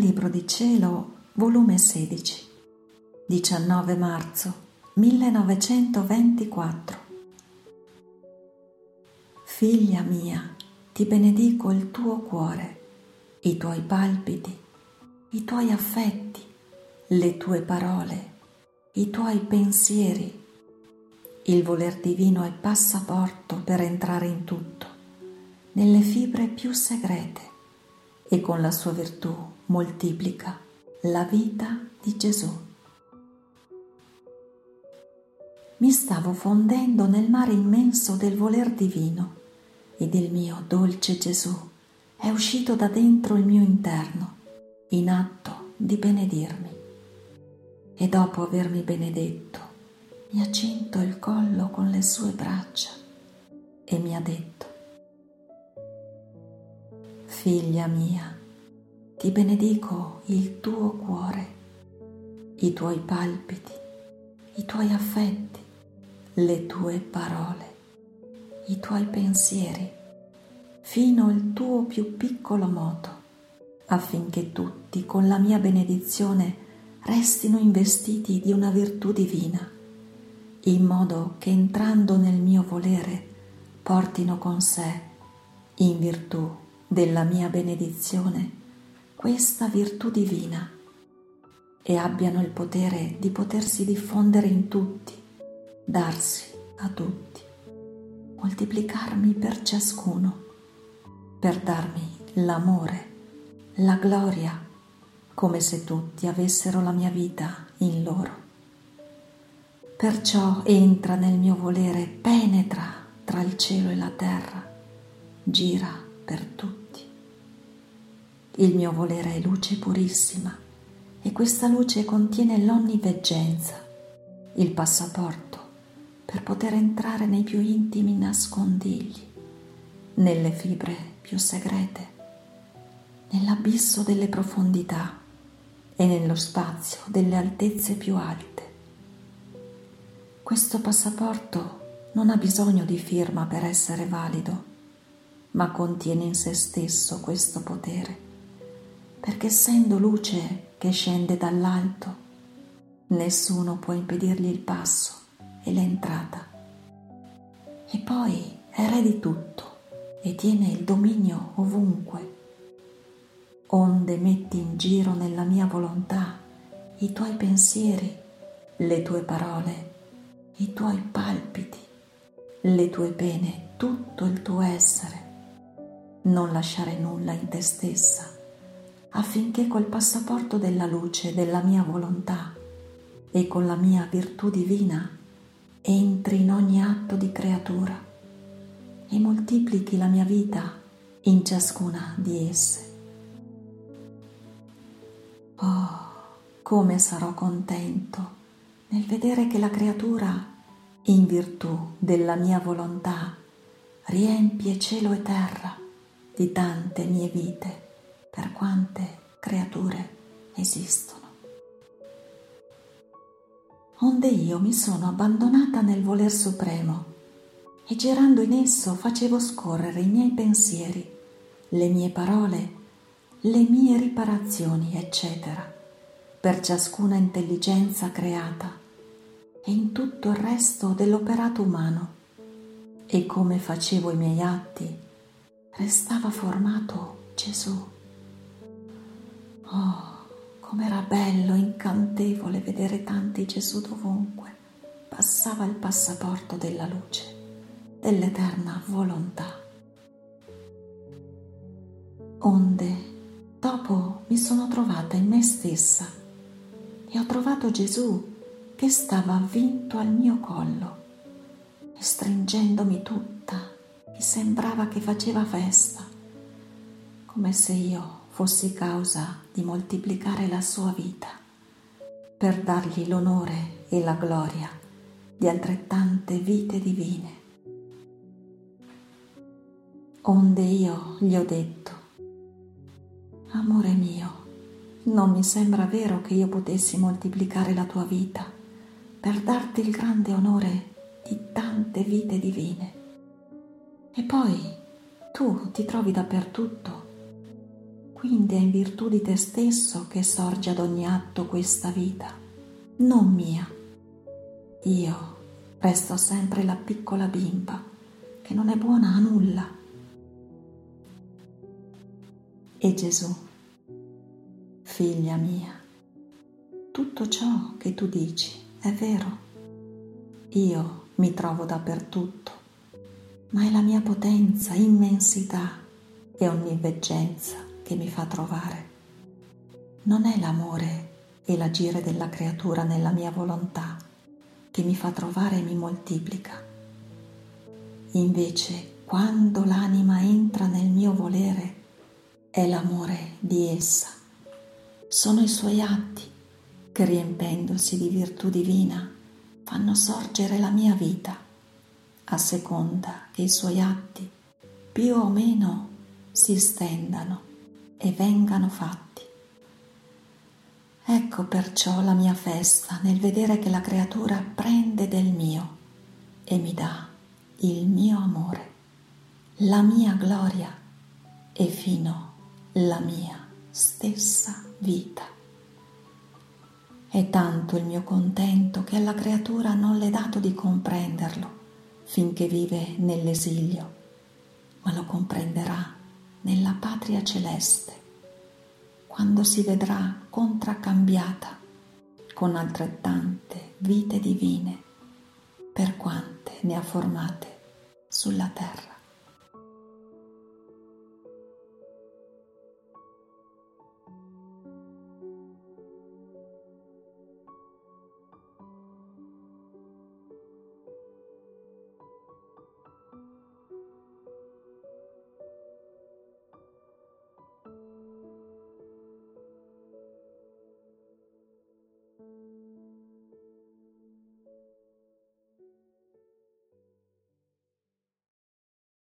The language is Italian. Libro di Cielo, volume 16, 19 marzo 1924. Figlia mia, ti benedico il tuo cuore, i tuoi palpiti, i tuoi affetti, le tue parole, i tuoi pensieri. Il voler divino è passaporto per entrare in tutto, nelle fibre più segrete, e con la sua virtù moltiplica la vita di Gesù. Mi stavo fondendo nel mare immenso del voler divino ed il mio dolce Gesù è uscito da dentro il mio interno, in atto di benedirmi. E dopo avermi benedetto, mi ha cinto il collo con le sue braccia e mi ha detto: Figlia mia, ti benedico il tuo cuore, i tuoi palpiti, i tuoi affetti, le tue parole, i tuoi pensieri, fino al tuo più piccolo moto, affinché tutti con la mia benedizione restino investiti di una virtù divina, in modo che entrando nel mio volere portino con sé, in virtù della mia benedizione, questa virtù divina, e abbiano il potere di potersi diffondere in tutti, darsi a tutti, moltiplicarmi per ciascuno, per darmi l'amore, la gloria, come se tutti avessero la mia vita in loro. Perciò entra nel mio volere, penetra tra il cielo e la terra, gira per tutti. Il mio volere è luce purissima e questa luce contiene l'onniveggenza, il passaporto per poter entrare nei più intimi nascondigli, nelle fibre più segrete, nell'abisso delle profondità e nello spazio delle altezze più alte. Questo passaporto non ha bisogno di firma per essere valido, ma contiene in se stesso questo potere, perché essendo luce che scende dall'alto, nessuno può impedirgli il passo e l'entrata. E poi è re di tutto e tiene il dominio ovunque. Onde metti in giro nella mia volontà i tuoi pensieri, le tue parole, i tuoi palpiti, le tue pene, tutto il tuo essere. Non lasciare nulla in te stessa, affinché col passaporto della luce della mia volontà e con la mia virtù divina entri in ogni atto di creatura e moltiplichi la mia vita in ciascuna di esse. Oh, come sarò contento nel vedere che la creatura, in virtù della mia volontà, riempie cielo e terra di tante mie vite, per quante creature esistono. Onde io mi sono abbandonata nel voler supremo e girando in esso facevo scorrere i miei pensieri, le mie parole, le mie riparazioni, eccetera, per ciascuna intelligenza creata e in tutto il resto dell'operato umano, e come facevo i miei atti restava formato Gesù. Oh, com'era bello, incantevole vedere tanti Gesù dovunque passava il passaporto della luce, dell'eterna volontà. Onde, dopo mi sono trovata in me stessa e ho trovato Gesù che stava avvinto al mio collo e stringendomi tutta mi sembrava che faceva festa, come se io fossi causa di moltiplicare la sua vita, per dargli l'onore e la gloria di altrettante vite divine. Onde io gli ho detto: Amore mio, non mi sembra vero che io potessi moltiplicare la tua vita per darti il grande onore di tante vite divine. E poi tu ti trovi dappertutto. Quindi è in virtù di te stesso che sorge ad ogni atto questa vita, non mia. Io resto sempre la piccola bimba che non è buona a nulla. E Gesù: figlia mia, tutto ciò che tu dici è vero. Io mi trovo dappertutto, ma è la mia potenza, immensità e onniveggenza che mi fa trovare. Non è l'amore e l'agire della creatura nella mia volontà che mi fa trovare e mi moltiplica. Invece, quando l'anima entra nel mio volere, è l'amore di essa. Sono i suoi atti che, riempendosi di virtù divina, fanno sorgere la mia vita, a seconda che i suoi atti più o meno si stendano e vengano fatti. Ecco perciò la mia festa nel vedere che la creatura prende del mio e mi dà il mio amore, la mia gloria e fino alla mia stessa vita. È tanto il mio contento che alla creatura non l'è dato di comprenderlo finché vive nell'esilio, ma lo comprenderà nella patria celeste, quando si vedrà contraccambiata con altrettante vite divine per quante ne ha formate sulla terra.